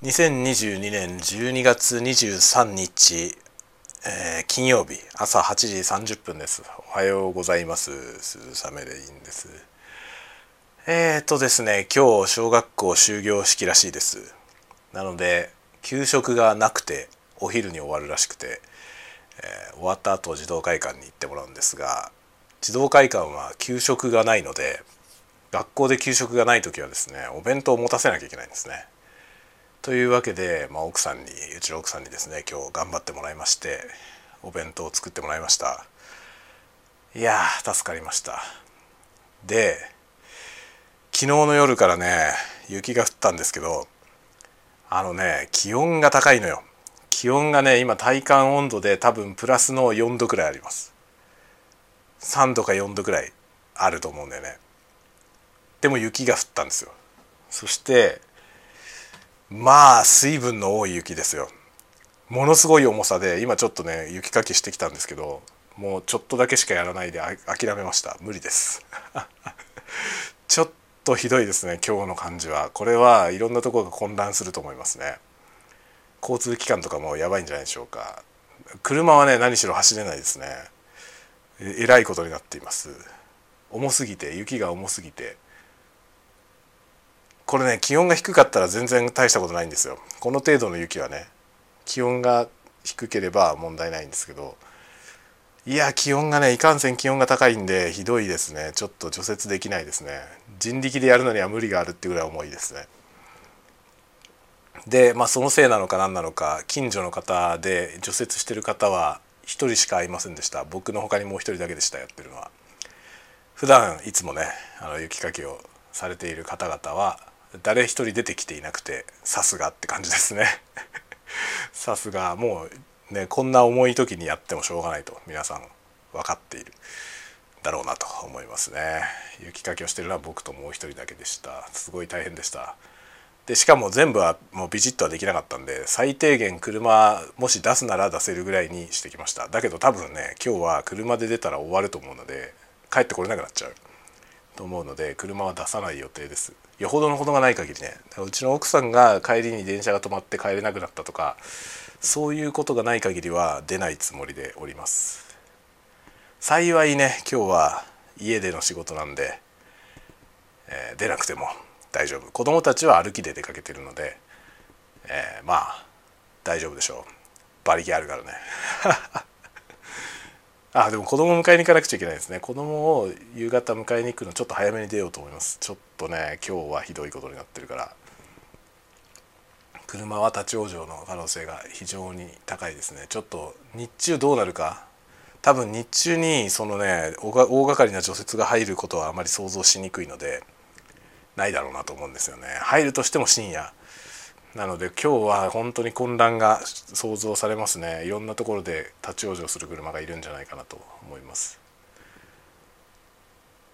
2022年12月23日、金曜日朝8時30分です。おはようございます。鈴雨でいいんです。ですね、今日小学校終業式らしいです。なので給食がなくてお昼に終わるらしくて、終わった後児童会館に行ってもらうんですが、児童会館は給食がないので、学校で給食がない時はですね、お弁当を持たせなきゃいけないんですね。というわけで、うちの奥さんにですね、今日頑張ってもらいましてお弁当を作ってもらいました。いやー、助かりました。で、昨日の夜からね、雪が降ったんですけど、気温が高いのよ。気温がね、今体感温度で多分プラスの4度くらいあります。3度か4度くらいあると思うんだよね。でも雪が降ったんですよ。そして水分の多い雪ですよ。ものすごい重さで、今ちょっとね雪かきしてきたんですけど、もうちょっとだけしかやらないで諦めました。無理ですちょっとひどいですね、今日の感じは。これはいろんなところが混乱すると思いますね。交通機関とかもやばいんじゃないでしょうか。車はね、何しろ走れないですね。えらいことになっています。重すぎて、雪が重すぎて。これね、気温が低かったら全然大したことないんですよ。この程度の雪はね、気温が低ければ問題ないんですけど、いや、気温がね、いかんせん気温が高いんでひどいですね。ちょっと除雪できないですね。人力でやるのには無理があるってぐらい重いですね。で、そのせいなのか何なのか、近所の方で除雪してる方は1人しかいませんでした。僕の他にもう1人だけでした、やってるのは。普段いつもね、雪かきをされている方々は誰一人出てきていなくて、さすがって感じですねさすが、もうね、こんな重い時にやってもしょうがないと皆さん分かっているだろうなと思いますね。雪かきをしているのは僕ともう一人だけでした。すごい大変でした。で、しかも全部はもうビチッとはできなかったんで、最低限車もし出すなら出せるぐらいにしてきました。だけど多分ね、今日は車で出たら終わると思うので、帰ってこれなくなっちゃうと思うので、車は出さない予定です。よほどのことがない限りね。うちの奥さんが帰りに電車が止まって帰れなくなったとか、そういうことがない限りは出ないつもりでおります。幸いね、今日は家での仕事なんで、出なくても大丈夫。子供たちは歩きで出かけてるので、大丈夫でしょう。馬力あるからねでも子供を迎えに行かなくちゃいけないですね。子供を夕方迎えに行くのちょっと早めに出ようと思います。ちょっとね、今日はひどいことになってるから、車は立ち往生の可能性が非常に高いですね。ちょっと日中どうなるか、多分日中に大掛かりな除雪が入ることはあまり想像しにくいので、ないだろうなと思うんですよね。入るとしても深夜なので、今日は本当に混乱が想像されますね。いろんなところで立ち往生する車がいるんじゃないかなと思います。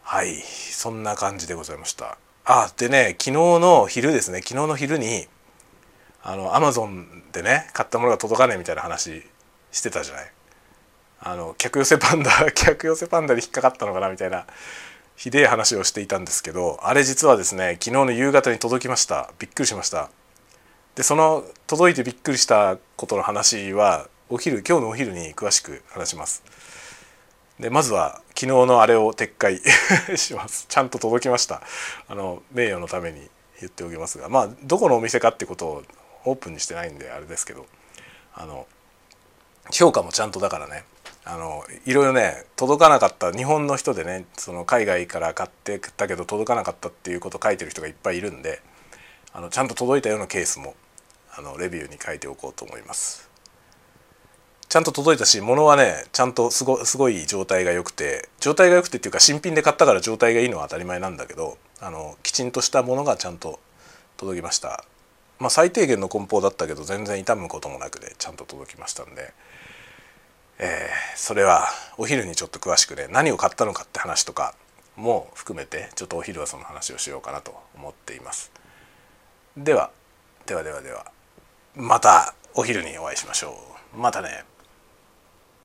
はい、そんな感じでございました。でね、昨日の昼にAmazon でね、買ったものが届かねえみたいな話してたじゃない。客寄せパンダに引っかかったのかなみたいなひでえ話をしていたんですけど、あれ実はですね、昨日の夕方に届きました。びっくりしました。で、その届いてびっくりしたことの話は今日のお昼に詳しく話します。で、まずは昨日のあれを撤回します。ちゃんと届きました。名誉のために言っておきますが、どこのお店かってことをオープンにしてないんであれですけど、評価もちゃんとだからね、いろいろね、届かなかった、日本の人でね、海外から買ってたけど届かなかったっていうことを書いてる人がいっぱいいるんで、ちゃんと届いたようなケースもレビューに書いておこうと思います。ちゃんと届いたし、物はね、ちゃんとすごい状態が良くてっていうか、新品で買ったから状態がいいのは当たり前なんだけど、きちんとしたものがちゃんと届きました。最低限の梱包だったけど、全然傷むこともなくでちゃんと届きましたんで、それはお昼にちょっと詳しくね、何を買ったのかって話とかも含めて、ちょっとお昼はその話をしようかなと思っています。ではまたお昼にお会いしましょう。またね。